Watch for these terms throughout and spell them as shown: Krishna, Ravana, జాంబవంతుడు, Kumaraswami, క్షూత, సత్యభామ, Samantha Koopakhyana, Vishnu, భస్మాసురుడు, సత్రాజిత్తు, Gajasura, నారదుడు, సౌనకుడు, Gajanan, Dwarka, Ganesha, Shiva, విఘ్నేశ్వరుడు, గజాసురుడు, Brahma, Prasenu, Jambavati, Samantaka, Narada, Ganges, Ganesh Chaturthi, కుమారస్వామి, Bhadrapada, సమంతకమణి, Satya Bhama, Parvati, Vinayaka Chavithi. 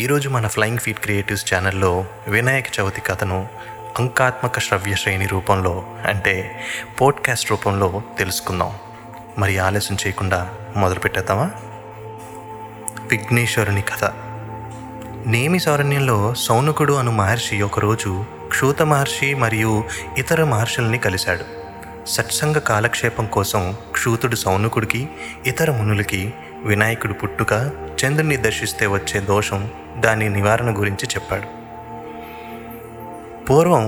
ఈరోజు మన flying feet creatives ఛానల్లో వినాయక చవితి కథను అంకాత్మక శ్రవ్య శ్రేణి రూపంలో అంటే పోడ్కాస్ట్ రూపంలో తెలుసుకుందాం. మరి ఆలస్యం చేయకుండా మొదలుపెట్టేద్దామా? విఘ్నేశ్వరుని కథ. నైమిషారణ్యంలో సౌనకుడు అను మహర్షి ఒకరోజు క్షూత మహర్షి మరియు ఇతర మహర్షుల్ని కలిశాడు. సత్సంగ కాలక్షేపం కోసం క్షూతుడు సౌనకుడికి, ఇతర మునులకి వినాయకుడు పుట్టుక, చంద్రుని దర్శిస్తే వచ్చే దోషం, దాని నివారణ గురించి చెప్పాడు. పూర్వం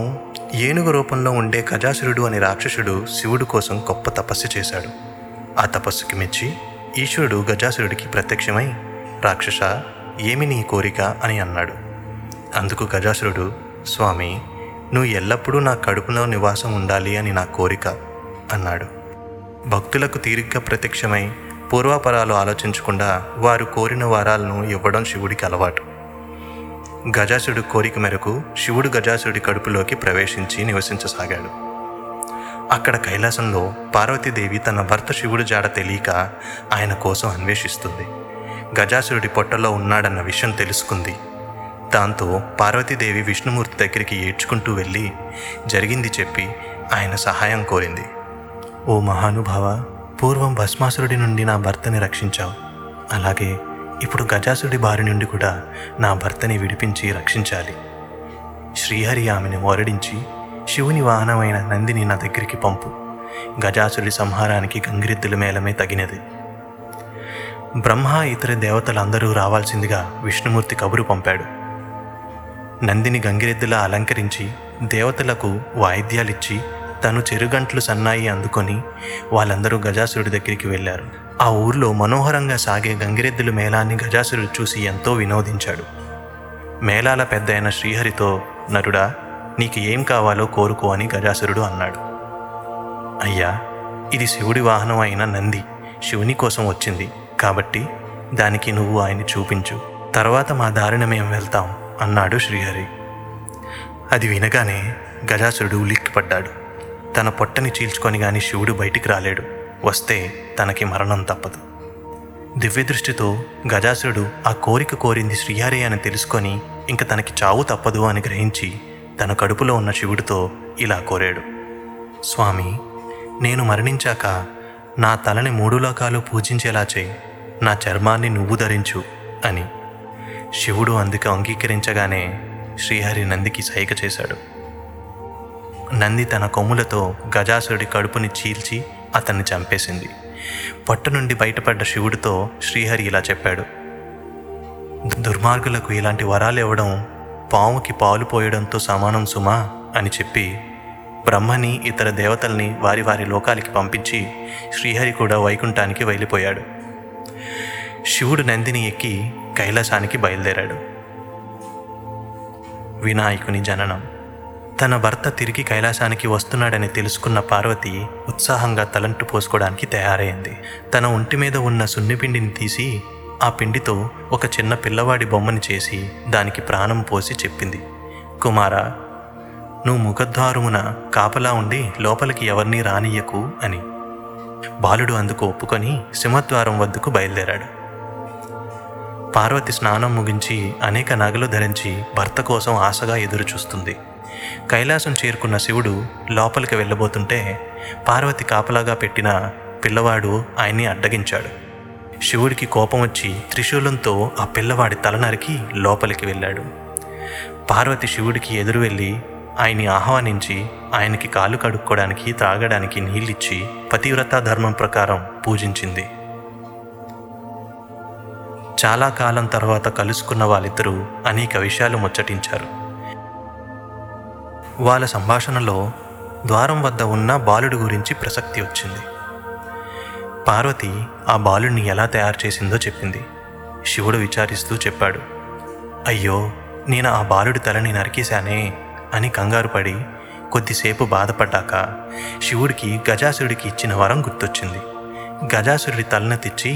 ఏనుగు రూపంలో ఉండే గజాసురుడు అనే రాక్షసుడు శివుడు కోసం గొప్ప తపస్సు చేశాడు. ఆ తపస్సుకి మెచ్చి ఈశ్వరుడు గజాసురుడికి ప్రత్యక్షమై, రాక్షస, ఏమి నీ కోరిక అని అన్నాడు. అందుకు గజాసురుడు, స్వామి, నువ్వు ఎల్లప్పుడూ నా కడుపులో నివాసం ఉండాలి అని నా కోరిక అన్నాడు. భక్తులకు తీరిగ్గా ప్రత్యక్షమై పూర్వాపరాలు ఆలోచించకుండా వారు కోరిన వరాలను ఇవ్వడం శివుడికి అలవాటు. గజాసురుడి కోరిక మేరకు శివుడు గజాసురుడి కడుపులోకి ప్రవేశించి నివసించసాగాడు. అక్కడ కైలాసంలో పార్వతీదేవి తన భర్త శివుడి జాడ తెలియక ఆయన కోసం అన్వేషిస్తుంది. గజాసురుడి పొట్టలో ఉన్నాడన్న విషయం తెలుసుకుంది. దాంతో పార్వతీదేవి విష్ణుమూర్తి దగ్గరికి ఏడ్చుకుంటూ వెళ్ళి జరిగింది చెప్పి ఆయన సహాయం కోరింది. ఓ మహానుభావ, పూర్వం భస్మాసురుడి నుండి నా భర్తని రక్షించావు, అలాగే ఇప్పుడు గజాసురుడి బారి నుండి కూడా నా భర్తని విడిపించి రక్షించాలి. శ్రీహరి ఆమెను ఓరడించి, శివుని వాహనమైన నందిని నా దగ్గరికి పంపు, గజాసురుడి సంహారానికి గంగిరెద్దుల మేళమే తగినది. బ్రహ్మ ఇతర దేవతలందరూ రావాల్సిందిగా విష్ణుమూర్తి కబురు పంపాడు. నందిని గంగిరెద్దులా అలంకరించి దేవతలకు వాయిద్యాలిచ్చి తను చెరుగంట్లు సన్నాయి అందుకొని వాళ్ళందరూ గజాసురుడి దగ్గరికి వెళ్ళారు. ఆ ఊర్లో మనోహరంగా సాగే గంగిరెద్దుల మేళాన్ని గజాసురుడు చూసి ఎంతో వినోదించాడు. మేళాల పెద్ద అయిన శ్రీహరితో, నరుడా, నీకు ఏం కావాలో కోరుకో అని గజాసురుడు అన్నాడు. అయ్యా, ఇది శివుడి వాహనం అయిన నంది శివుని కోసం వచ్చింది కాబట్టి దానికి నువ్వు ఆయన్ని చూపించు, తర్వాత మా దారిన మేము వెళ్తాం అన్నాడు శ్రీహరి. అది వినగానే గజాసురుడు ఉలిక్కిపడ్డాడు. తన పొట్టని చీల్చుకొని కానీ శివుడు బయటికి రాలేడు, వస్తే తనకి మరణం తప్పదు. దివ్యదృష్టితో గజాసురుడు ఆ కోరిక కోరింది శ్రీహరే అని తెలుసుకొని ఇంక తనకి చావు తప్పదు అని గ్రహించి తన కడుపులో ఉన్న శివుడితో ఇలా కోరాడు. స్వామి, నేను మరణించాక నా తలని 3 లోకాలు పూజించేలా చేయి, నా చర్మాన్ని నువ్వు ధరించు అని. శివుడు అందుకు అంగీకరించగానే శ్రీహరి నందికి సైగ చేశాడు. నంది తన కొమ్ములతో గజాసురుడి కడుపుని చీల్చి అతన్ని చంపేసింది. పొట్ట నుండి బయటపడ్డ శివుడితో శ్రీహరి ఇలా చెప్పాడు. దుర్మార్గులకు ఇలాంటి వరాలు ఇవ్వడం పాముకి పాలు పోయడంతో సమానం సుమా అని చెప్పి బ్రహ్మని ఇతర దేవతల్ని వారి వారి లోకాలకి పంపించి శ్రీహరి కూడా వైకుంఠానికి వెళ్ళిపోయాడు. శివుడు నందిని ఎక్కి కైలాసానికి బయలుదేరాడు. వినాయకుని జననం. తన భర్త తిరిగి కైలాసానికి వస్తున్నాడని తెలుసుకున్న పార్వతి ఉత్సాహంగా తలంటు పోసుకోవడానికి తయారైంది. తన ఒంటి మీద ఉన్న సున్నిపిండిని తీసి ఆ పిండితో ఒక చిన్న పిల్లవాడి బొమ్మని చేసి దానికి ప్రాణం పోసి చెప్పింది. కుమార, నువ్వు ముఖద్వారమున కాపలా ఉండి లోపలికి ఎవరినీ రానియ్యకు అని. బాలుడు అందుకు ఒప్పుకొని సింహద్వారం వద్దకు బయలుదేరాడు. పార్వతి స్నానం ముగించి అనేక నగలు ధరించి భర్త కోసం ఆశగా ఎదురుచూస్తుంది. కైలాసం చేరుకున్న శివుడు లోపలికి వెళ్ళబోతుంటే పార్వతి కాపలాగా పెట్టిన పిల్లవాడు ఆయన్ని అడ్డగించాడు. శివుడికి కోపం వచ్చి త్రిశూలంతో ఆ పిల్లవాడి తల నరికి లోపలికి వెళ్ళాడు. పార్వతి శివుడికి ఎదురు వెళ్ళి ఆయన్ని ఆహ్వానించి ఆయనకి కాలు కడుక్కోవడానికి, త్రాగడానికి నీళ్ళిచ్చి పతివ్రతా ధర్మం ప్రకారం పూజించింది. చాలా కాలం తర్వాత కలుసుకున్న వాళ్ళిద్దరూ అనేక విషయాలు ముచ్చటించారు. వాళ్ళ సంభాషణలో ద్వారం వద్ద ఉన్న బాలుడి గురించి ప్రసక్తి వచ్చింది. పార్వతి ఆ బాలుడిని ఎలా తయారు చేసిందో చెప్పింది. శివుడు విచారిస్తూ చెప్పాడు, అయ్యో, నేను ఆ బాలుడి తలని నరికేశానే అని కంగారు పడి కొద్దిసేపు బాధపడ్డాక శివుడికి గజాసురుడికి ఇచ్చిన వరం గుర్తొచ్చింది. గజాసురుడి తలను తెచ్చి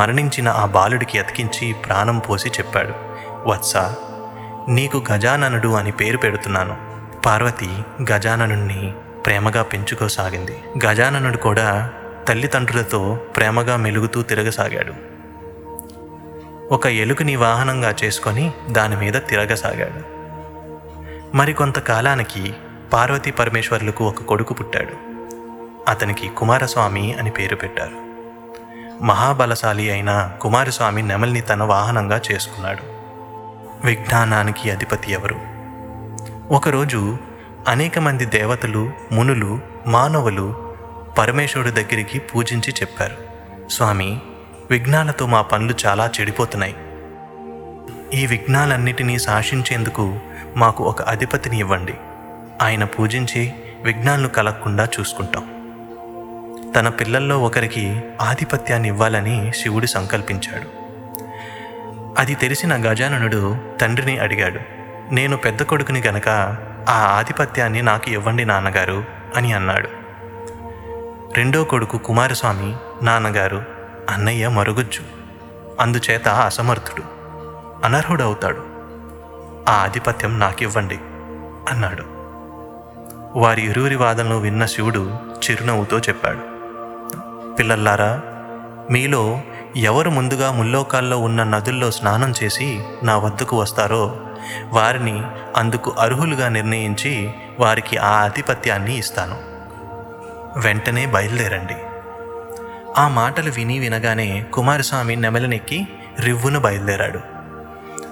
మరణించిన ఆ బాలుడికి అతికించి ప్రాణం పోసి చెప్పాడు, వత్స, నీకు గజాననుడు అని పేరు పెడుతున్నాను. పార్వతి గజాననుణ్ణి ప్రేమగా పెంచుకోసాగింది. గజాననుడు కూడా తల్లిదండ్రులతో ప్రేమగా మెలుగుతూ తిరగసాగాడు. ఒక ఎలుకని వాహనంగా చేసుకొని దానిమీద తిరగసాగాడు. మరికొంతకాలానికి పార్వతీ పరమేశ్వర్లకు ఒక కొడుకు పుట్టాడు. అతనికి కుమారస్వామి అని పేరు పెట్టారు. మహాబలశాలి అయిన కుమారస్వామి నెమల్ని తన వాహనంగా చేసుకున్నాడు. విజ్ఞానానికి అధిపతి ఎవరు? ఒకరోజు అనేక మంది దేవతలు, మునులు, మానవులు పరమేశ్వరుడి దగ్గరికి పూజించి చెప్పారు, స్వామి, విఘ్నాలతో మా పనులు చాలా చెడిపోతున్నాయి. ఈ విఘ్నాలన్నిటినీ శాసించేందుకు మాకు ఒక అధిపతిని ఇవ్వండి. ఆయన పూజించి విఘ్నాలను కలగకుండా చూసుకుంటాం. తన పిల్లల్లో ఒకరికి ఆధిపత్యాన్ని ఇవ్వాలని శివుడు సంకల్పించాడు. అది తెలిసిన గజాననుడు తండ్రిని అడిగాడు, నేను పెద్ద కొడుకుని గనక ఆ ఆధిపత్యాన్ని నాకు ఇవ్వండి నాన్నగారు అని అన్నాడు. రెండో కొడుకు కుమారస్వామి, నాన్నగారు, అన్నయ్య మరుగుజ్జు, అందుచేత అసమర్థుడు, అనర్హుడవుతాడు, ఆ ఆధిపత్యం నాకివ్వండి అన్నాడు. వారి ఇరువురి వాదనలు విన్న శివుడు చిరునవ్వుతో చెప్పాడు, పిల్లల్లారా, మీలో ఎవరు ముందుగా ముల్లోకాల్లో ఉన్న నదుల్లో స్నానం చేసి నా వద్దకు వస్తారో వారిని అందుకు అర్హులుగా నిర్ణయించి వారికి ఆ ఆధిపత్యాన్ని ఇస్తాను. వెంటనే బయలుదేరండి. ఆ మాటలు విని వినగానే కుమారస్వామి నెమలనెక్కి రివ్వును బయలుదేరాడు.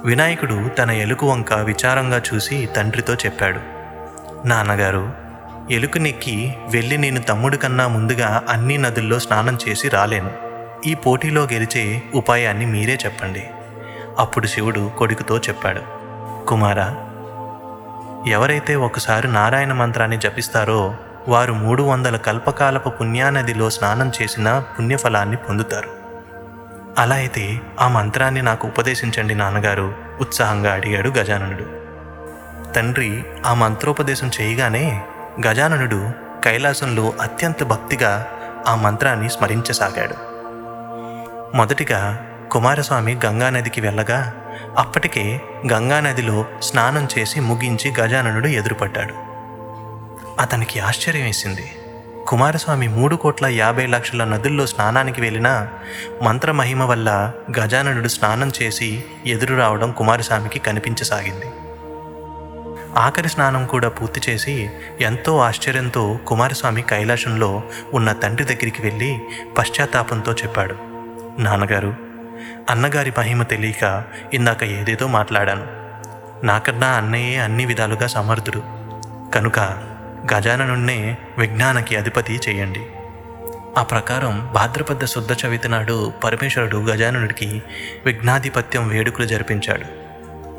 వినాయకుడు తన ఎలుకు వంక విచారంగా చూసి తండ్రితో చెప్పాడు, నాన్నగారు, ఎలుకనెక్కి వెళ్ళి నేను తమ్ముడు కన్నా ముందుగా అన్ని నదుల్లో స్నానం చేసి రాలేను. ఈ పోటీలో గెలిచే ఉపాయాన్ని మీరే చెప్పండి. అప్పుడు శివుడు కొడుకుతో చెప్పాడు, కుమారా, ఎవరైతే ఒకసారి నారాయణ మంత్రాన్ని జపిస్తారో వారు 300 కల్పకాలపు పుణ్యానదిలో స్నానం చేసిన పుణ్యఫలాన్ని పొందుతారు. అలా అయితే ఆ మంత్రాన్ని నాకు ఉపదేశించండి నాన్నగారు ఉత్సాహంగా అడిగాడు గజాననుడు. తండ్రి ఆ మంత్రోపదేశం చేయగానే గజాననుడు కైలాసంలో అత్యంత భక్తిగా ఆ మంత్రాన్ని స్మరించసాగాడు. మొదటిగా కుమారస్వామి గంగానదికి వెళ్ళగా అప్పటికే గంగానదిలో స్నానం చేసి ముగించి గజాననుడు ఎదురుపడ్డాడు. అతనికి ఆశ్చర్యం వేసింది. కుమారస్వామి 3,50,00,000 నదుల్లో స్నానానికి వెళ్ళినా మంత్రమహిమ వల్ల గజాననుడు స్నానం చేసి ఎదురు రావడం కుమారస్వామికి కనిపించసాగింది. ఆఖరి స్నానం కూడా పూర్తి చేసి ఎంతో ఆశ్చర్యంతో కుమారస్వామి కైలాసంలో ఉన్న తండ్రి దగ్గరికి వెళ్ళి పశ్చాత్తాపంతో చెప్పాడు, నాన్నగారు, అన్నగారి మహిమ తెలియక ఇందాక ఏదేదో మాట్లాడాను. నాకన్నా అన్నయ్యే అన్ని విధాలుగా సమర్థుడు కనుక గజాననుణ్ణే విజ్ఞానానికి అధిపతి చేయండి. ఆ ప్రకారం భాద్రపద శుద్ధ చవితి నాడు పరమేశ్వరుడు గజాననుడికి విఘ్నాధిపత్యం వేడుకలు జరిపించాడు.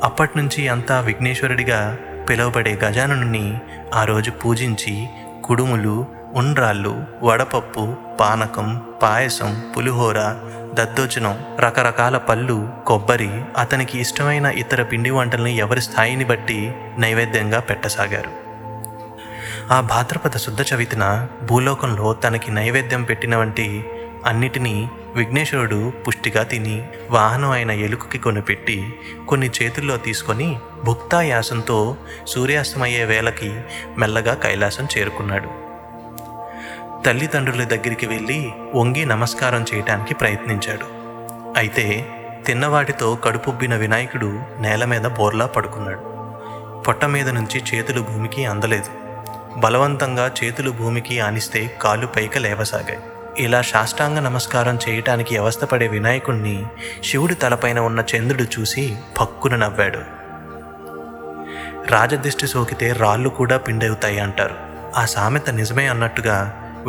అప్పటినుంచి అంతా విఘ్నేశ్వరుడిగా పిలువబడే గజాననుని ఆ రోజు పూజించి కుడుములు, ఉండ్రాళ్ళు, వడపప్పు, పానకం, పాయసం, పులిహోర, దద్దోజనం, రకరకాల పళ్ళు, కొబ్బరి, అతనికి ఇష్టమైన ఇతర పిండి వంటల్ని ఎవరి స్థాయిని బట్టి నైవేద్యంగా పెట్టసాగారు. ఆ భాద్రపద శుద్ధ చవితిన భూలోకంలో తనకి నైవేద్యం పెట్టిన వంటి అన్నిటినీ విఘ్నేశ్వరుడు పుష్టిగా తిని వాహనం అయిన ఎలుకకి కొనిపెట్టి కొన్ని చేతుల్లో తీసుకొని భుక్తాయాసంతో సూర్యాస్తమయ్యే వేళకి మెల్లగా కైలాసం చేరుకున్నాడు. తల్లిదండ్రుల దగ్గరికి వెళ్ళి వంగి నమస్కారం చేయటానికి ప్రయత్నించాడు. అయితే తిన్నవాటితో కడుపుబ్బిన వినాయకుడు నేల మీద బోర్లా పడుకున్నాడు. పొట్ట మీద నుంచి చేతులు భూమికి అందలేదు. బలవంతంగా చేతులు భూమికి ఆనిస్తే కాళ్ళు పైకి లేవసాగాయి. ఇలా సాష్టాంగ నమస్కారం చేయటానికి అవస్థపడే వినాయకుణ్ణి శివుడి తలపైన ఉన్న చంద్రుడు చూసి పక్కున నవ్వాడు. రాజదిష్టి సోకితే రాళ్ళు కూడా పిండవుతాయి అంటారు. ఆ సామెత నిజమే అన్నట్టుగా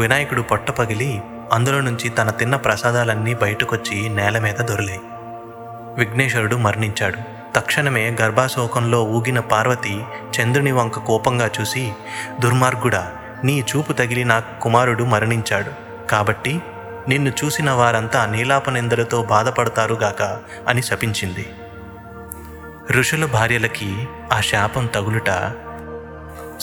వినాయకుడు పొట్ట పగిలి అందులో నుంచి తన తిన్న ప్రసాదాలన్నీ బయటకొచ్చి నేల మీద దొరిలాయి. విఘ్నేశ్వరుడు మరణించాడు. తక్షణమే గర్భాశోకంలో ఊగిన పార్వతి చంద్రుని వంక కోపంగా చూసి, దుర్మార్గుడా, నీ చూపు తగిలి నా కుమారుడు మరణించాడు కాబట్టి నిన్ను చూసిన వారంతా నీలాపనిందలతో బాధపడతారుగాక అని శపించింది. ఋషుల భార్యలకి ఆ శాపం తగులుట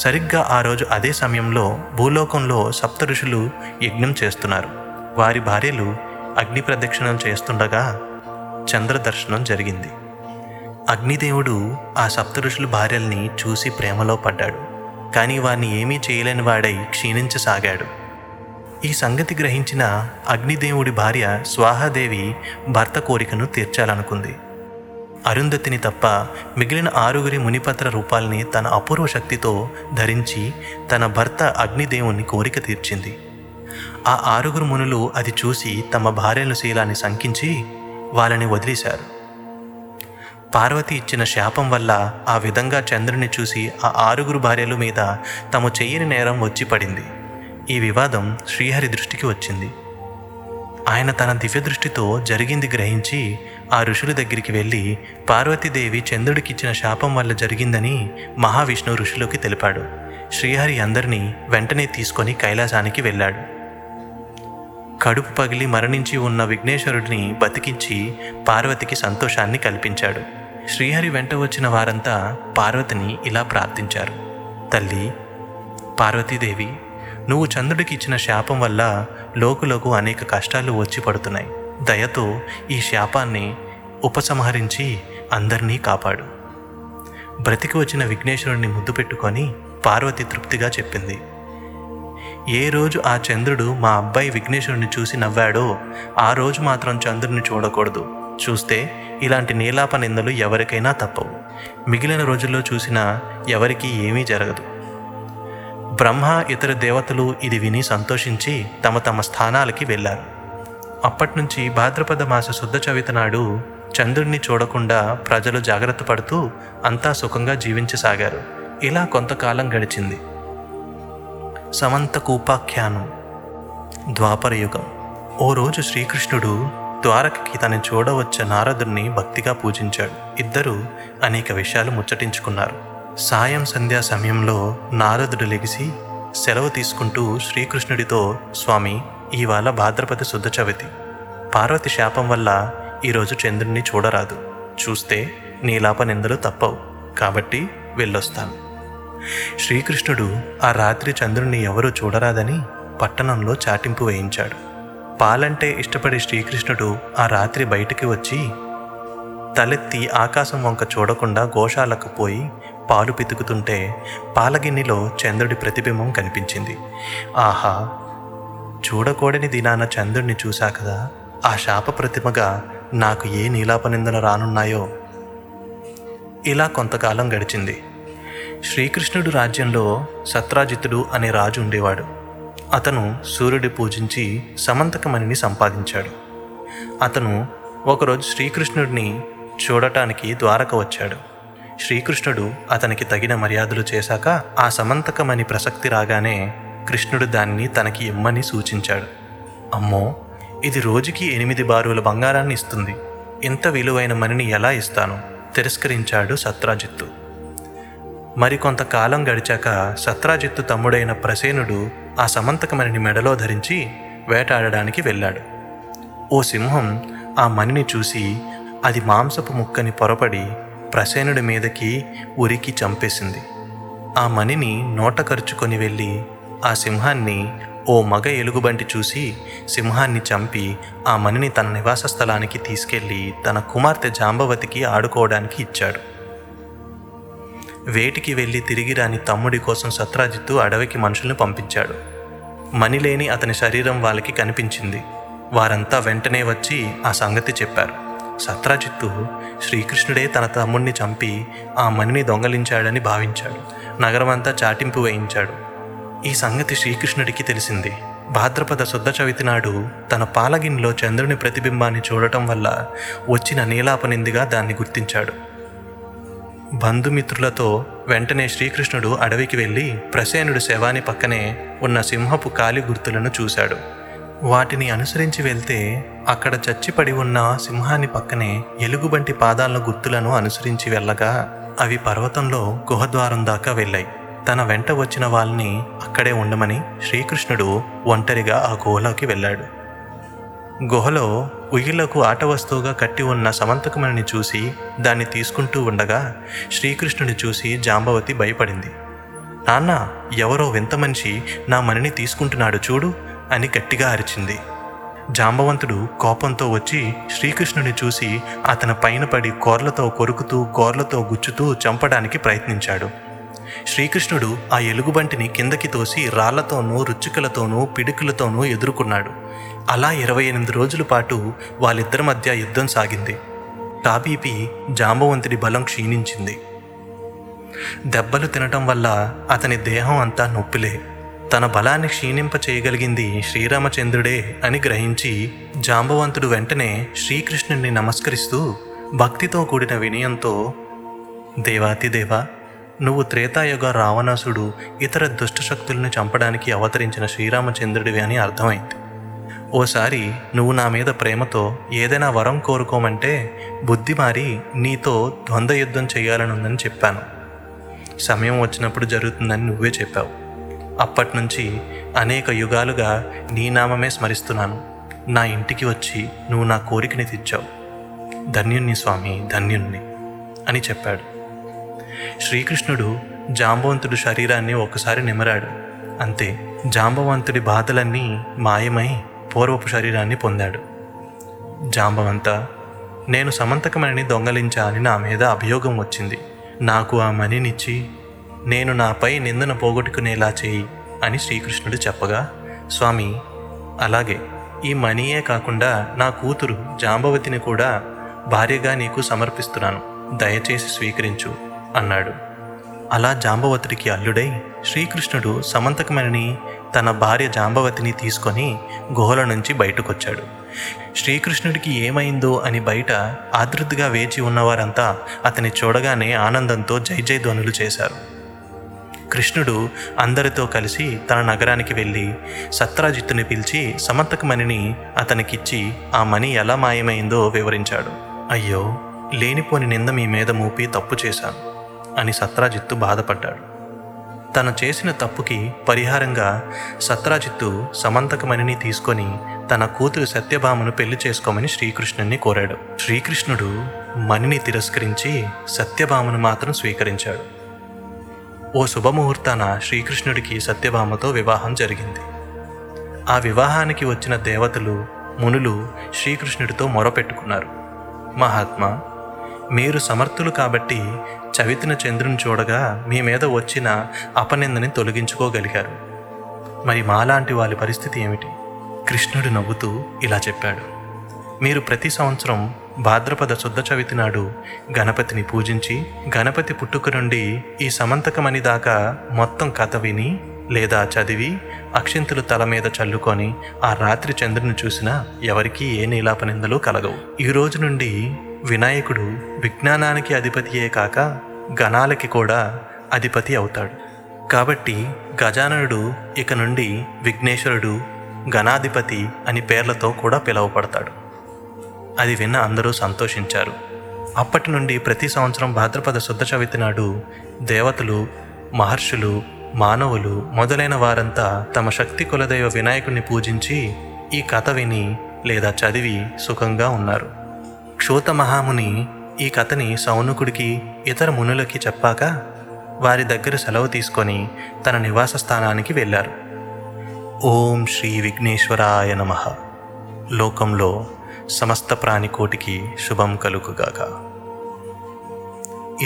సరిగ్గా ఆ రోజు అదే సమయంలో భూలోకంలో సప్త ఋషులు యజ్ఞం చేస్తున్నారు. వారి భార్యలు అగ్ని ప్రదక్షిణం చేస్తుండగా చంద్రదర్శనం జరిగింది. అగ్నిదేవుడు ఆ సప్త ఋషుల భార్యల్ని చూసి ప్రేమలో పడ్డాడు. కానీ వారిని ఏమీ చేయలేని వాడై క్షీణించసాగాడు. ఈ సంగతి గ్రహించిన అగ్నిదేవుడి భార్య స్వాహాదేవి భర్త కోరికను తీర్చాలనుకుంది. అరుంధతిని తప్ప మిగిలిన 6 మునిపత్ర రూపాల్ని తన అపూర్వ శక్తితో ధరించి తన భర్త అగ్నిదేవుని కోరిక తీర్చింది. ఆ 6 మునులు అది చూసి తమ భార్యల శీలాన్ని శంకించి వాళ్ళని వదిలేశారు. పార్వతి ఇచ్చిన శాపం వల్ల ఆ విధంగా చంద్రుని చూసి ఆ 6 భార్యల మీద తమ చెయ్యని నేరం వచ్చి పడింది. ఈ వివాదం శ్రీహరి దృష్టికి వచ్చింది. ఆయన తన దివ్యదృష్టితో జరిగింది గ్రహించి ఆ ఋషుల దగ్గరికి వెళ్ళి పార్వతీదేవి చంద్రుడికిచ్చిన శాపం వల్ల జరిగిందని మహావిష్ణువు ఋషులకి తెలిపాడు. శ్రీహరి అందరినీ వెంటనే తీసుకొని కైలాసానికి వెళ్ళాడు. కడుపు పగిలి మరణించి ఉన్న విఘ్నేశ్వరుడిని బతికించి పార్వతికి సంతోషాన్ని కల్పించాడు. శ్రీహరి వెంట వచ్చిన వారంతా పార్వతిని ఇలా ప్రార్థించారు. తల్లి పార్వతీదేవి, నువ్వు చంద్రుడికి ఇచ్చిన శాపం వల్ల లోకులకు అనేక కష్టాలు వచ్చి పడుతున్నాయి. దయతో ఈ శాపాన్ని ఉపసంహరించి అందరినీ కాపాడు. బ్రతికి వచ్చిన విఘ్నేశ్వరుణ్ణి ముద్దు పెట్టుకొని పార్వతి తృప్తిగా చెప్పింది. ఏ రోజు ఆ చంద్రుడు మా అబ్బాయి విఘ్నేశ్వరుణ్ణి చూసి నవ్వాడో ఆ రోజు మాత్రం చంద్రుడిని చూడకూడదు. చూస్తే ఇలాంటి నీలాప నిందలు ఎవరికైనా తప్పవు. మిగిలిన రోజుల్లో చూసినా ఎవరికీ ఏమీ జరగదు. బ్రహ్మ ఇతర దేవతలు ఇది విని సంతోషించి తమ తమ స్థానాలకి వెళ్ళారు. అప్పటినుంచి భాద్రపద మాస శుద్ధ చవితి నాడు చంద్రుడిని చూడకుండా ప్రజలు జాగ్రత్త పడుతూ అంతా సుఖంగా జీవించసాగారు. ఇలా కొంతకాలం గడిచింది. సమంత కూపాఖ్యానం, ద్వాపరయుగం. ఓ రోజు శ్రీకృష్ణుడు ద్వారకకి తను చూడవచ్చ నారదుడిని భక్తిగా పూజించాడు. ఇద్దరూ అనేక విషయాలు ముచ్చటించుకున్నారు. సాయం సంధ్యా సమయంలో నారదుడు లెగిసి సెలవు తీసుకుంటూ శ్రీకృష్ణుడితో, స్వామి, ఇవాళ భాద్రపద శుద్ధ చవితి. పార్వతి శాపం వల్ల ఈరోజు చంద్రుడిని చూడరాదు. చూస్తే నీలాప నిందలు తప్పవు. కాబట్టి వెళ్ళొస్తాను. శ్రీకృష్ణుడు ఆ రాత్రి చంద్రుడిని ఎవరూ చూడరాదని పట్టణంలో చాటింపు వేయించాడు. పాలంటే ఇష్టపడే శ్రీకృష్ణుడు ఆ రాత్రి బయటికి వచ్చి తలెత్తి ఆకాశం వంక చూడకుండా గోశాలకు పోయి పాలు పితుకుతుంటే పాలగిన్నెలో చంద్రుడి ప్రతిబింబం కనిపించింది. ఆహా, చూడకూడని దినాన చంద్రుడిని చూశా కదా, ఆ శాప ప్రతిమగా నాకు ఏ నీలాపనిందలు రానున్నాయో. ఇలా కొంతకాలం గడిచింది. శ్రీకృష్ణుడు రాజ్యంలో సత్రాజితుడు అనే రాజు ఉండేవాడు. అతను సూర్యుడి పూజించి సమంతకమణిని సంపాదించాడు. అతను ఒకరోజు శ్రీకృష్ణుడిని చూడటానికి ద్వారక వచ్చాడు. శ్రీకృష్ణుడు అతనికి తగిన మర్యాదలు చేశాక ఆ సమంతకమని ప్రసక్తి రాగానే కృష్ణుడు దాన్ని తనకి ఇమ్మని సూచించాడు. అమ్మో, ఇది రోజుకి 8 బారుల బంగారాన్ని ఇస్తుంది. ఇంత విలువైన మణిని ఎలా ఇస్తాను? తిరస్కరించాడు సత్రాజిత్తు. మరికొంతకాలం గడిచాక సత్రాజిత్తు తమ్ముడైన ప్రసేనుడు ఆ సమంతకమణిని మెడలో ధరించి వేటాడడానికి వెళ్ళాడు. ఓ సింహం ఆ మణిని చూసి అది మాంసపు ముక్కని పొరపడి ప్రసేనుడి మీదకి ఉరికి చంపేసింది. ఆ మణిని నోట కరుచుకొని వెళ్ళి ఆ సింహాన్ని ఓ మగ ఎలుగుబంటి చూసి సింహాన్ని చంపి ఆ మణిని తన నివాస స్థలానికి తీసుకెళ్ళి తన కుమార్తె జాంబవతికి ఆడుకోవడానికి ఇచ్చాడు. వేటికి వెళ్ళి తిరిగి రాని తమ్ముడి కోసం సత్రాజిత్తు అడవికి మనుషుల్ని పంపించాడు. మణిలేని అతని శరీరం వాళ్ళకి కనిపించింది. వారంతా వెంటనే వచ్చి ఆ సంగతి చెప్పారు. సత్రాజిత్తు శ్రీకృష్ణుడే తన తమ్ముడిని చంపి ఆ మణిని దొంగలించాడని భావించాడు. నగరమంతా చాటింపు వేయించాడు. ఈ సంగతి శ్రీకృష్ణుడికి తెలిసింది. భాద్రపద శుద్ధ చవితి నాడు తన పాలగిన్లో చంద్రుని ప్రతిబింబాన్ని చూడటం వల్ల వచ్చిన నీలాపనిందిగా దాన్ని గుర్తించాడు. బంధుమిత్రులతో వెంటనే శ్రీకృష్ణుడు అడవికి వెళ్ళి ప్రసేనుడి శవాని పక్కనే ఉన్న సింహపు కాలి గుర్తులను చూశాడు. వాటిని అనుసరించి వెళ్తే అక్కడ చచ్చిపడి ఉన్న సింహాన్ని పక్కనే ఎలుగుబంటి పాదాల గుర్తులను అనుసరించి వెళ్ళగా అవి పర్వతంలో గుహద్వారం దాకా వెళ్ళాయి. తన వెంట వచ్చిన వాళ్ళని అక్కడే ఉండమని శ్రీకృష్ణుడు ఒంటరిగా ఆ గుహలోకి వెళ్ళాడు. గుహలో ఉయ్యలకు ఆట వస్తువుగా కట్టి ఉన్న సమంతకమణిని చూసి దాన్ని తీసుకుంటూ ఉండగా శ్రీకృష్ణుని చూసి జాంబవతి భయపడింది. నాన్న, ఎవరో వింత మనిషి నా మణిని తీసుకుంటున్నాడు చూడు అని గట్టిగా అరిచింది. జాంబవంతుడు కోపంతో వచ్చి శ్రీకృష్ణుని చూసి అతని పైన పడి కోర్లతో కొరుకుతూ కోర్లతో గుచ్చుతూ చంపడానికి ప్రయత్నించాడు. శ్రీకృష్ణుడు ఆ ఎలుగుబంటిని కిందకి తోసి రాళ్లతోనూ రుచ్చుకలతోనూ పిడుకులతోనూ ఎదుర్కొన్నాడు. అలా 28 రోజుల పాటు వాళ్ళిద్దరి మధ్య యుద్ధం సాగింది. కాబీపి జాంబవంతుడి బలం క్షీణించింది. దెబ్బలు తినటం వల్ల అతని దేహం అంతా నొప్పిలే. తన బలాన్ని క్షీణింప చేయగలిగింది శ్రీరామచంద్రుడే అని గ్రహించి జాంబవంతుడు వెంటనే శ్రీకృష్ణుడిని నమస్కరిస్తూ భక్తితో కూడిన వినయంతో, దేవాతిదేవా, నువ్వు త్రేతాయుగ రావణాసుడు ఇతర దుష్టశక్తులను చంపడానికి అవతరించిన శ్రీరామచంద్రుడివి అని అర్థమైంది. ఓసారి నువ్వు నా మీద ప్రేమతో ఏదైనా వరం కోరుకోమంటే బుద్ధి మారి నీతో ద్వంద్వయుద్ధం చేయాలనుందని చెప్పాను. సమయం వచ్చినప్పుడు జరుగుతుందని నువ్వే చెప్పావు. అప్పటినుంచి అనేక యుగాలుగా నీ నామమే స్మరిస్తున్నాను. నా ఇంటికి వచ్చి నువ్వు నా కోరికని తీర్చావు. ధన్యుణ్ణి స్వామి, ధన్యుణ్ణి అని చెప్పాడు. శ్రీకృష్ణుడు జాంబవంతుడి శరీరాన్ని ఒకసారి నిమరాడు. అంతే, జాంబవంతుడి బాధలన్నీ మాయమై పూర్వపు శరీరాన్ని పొందాడు. జాంబవంత, నేను సమంతక మణిని దొంగలించానని నా మీద అభియోగం వచ్చింది. నాకు ఆ మణినిచ్చి నేను నాపై నిందన పోగొట్టుకునేలా చేయి అని శ్రీకృష్ణుడు చెప్పగా, స్వామి అలాగే, ఈ మణియే కాకుండా నా కూతురు జాంబవతిని కూడా భార్యగా నీకు సమర్పిస్తున్నాను, దయచేసి స్వీకరించు అన్నాడు. అలా జాంబవతుడికి అల్లుడై శ్రీకృష్ణుడు సమంతక మణిని, తన భార్య జాంబవతిని తీసుకొని గుహల నుంచి బయటకొచ్చాడు. శ్రీకృష్ణుడికి ఏమైందో అని బయట ఆతృతగా వేచి ఉన్నవారంతా అతన్ని చూడగానే ఆనందంతో జైజై ధ్వనులు చేశారు. కృష్ణుడు అందరితో కలిసి తన నగరానికి వెళ్ళి సత్రాజిత్తుని పిలిచి సమంతక మణిని అతనికిచ్చి ఆ మణి ఎలా మాయమైందో వివరించాడు. అయ్యో, లేనిపోని నింద మీ మీద మోపి తప్పు చేశాను అని సత్రాజిత్తు బాధపడ్డాడు. తను చేసిన తప్పుకి పరిహారంగా సత్రాజిత్తు సమంతక మణిని తీసుకొని తన కూతురు సత్యభామను పెళ్లి చేసుకోమని శ్రీకృష్ణుని కోరాడు. శ్రీకృష్ణుడు మణిని తిరస్కరించి సత్యభామను మాత్రం స్వీకరించాడు. ఓ శుభముహూర్తాన శ్రీకృష్ణుడికి సత్యభామతో వివాహం జరిగింది. ఆ వివాహానికి వచ్చిన దేవతలు, మునులు శ్రీకృష్ణుడితో మొరపెట్టుకున్నారు. మహాత్మా, మీరు సమర్థులు కాబట్టి చవితిన చంద్రుని చూడగా మీ మీద వచ్చిన అపనిందని తొలగించుకోగలిగారు. మరి మాలాంటి వాళ్ళ పరిస్థితి ఏమిటి? కృష్ణుడు నవ్వుతూ ఇలా చెప్పాడు. మీరు ప్రతి సంవత్సరం భాద్రపద శుద్ధ చవితి నాడు గణపతిని పూజించి గణపతి పుట్టుక నుండి ఈ సమంతకమణి దాకా మొత్తం కథ విని లేదా చదివి అక్షింతలు తల మీద చల్లుకొని ఆ రాత్రి చంద్రుని చూసినా ఎవరికీ ఏ నీలాపనిందలు కలగవు. ఈ రోజు నుండి వినాయకుడు విజ్ఞానానికి అధిపతియే కాక గణాలకి కూడా అధిపతి అవుతాడు. కాబట్టి గజాననుడు ఇక నుండి విఘ్నేశ్వరుడు, గణాధిపతి అని పేర్లతో కూడా పిలువబడతాడు. అది విన్న అందరూ సంతోషించారు. అప్పటి నుండి ప్రతి సంవత్సరం భాద్రపద శుద్ధ చవితి నాడు దేవతలు, మహర్షులు, మానవులు మొదలైన వారంతా తమ శక్తి కులదైవ వినాయకుడిని పూజించి ఈ కథ విని లేదా చదివి సుఖంగా ఉన్నారు. క్షోత మహాముని ఈ కథని సౌనుకుడికి, ఇతర మునులకి చెప్పాక వారి దగ్గర సెలవు తీసుకొని తన నివాస స్థానానికి వెళ్ళారు. ఓం శ్రీ విఘ్నేశ్వరాయ నమః. లోకంలో సమస్త ప్రాణికోటికి శుభం కలుగుగాక.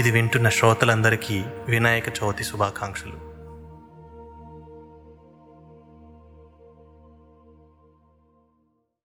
ఇది వింటున్న శ్రోతలందరికీ వినాయక చవితి శుభాకాంక్షలు.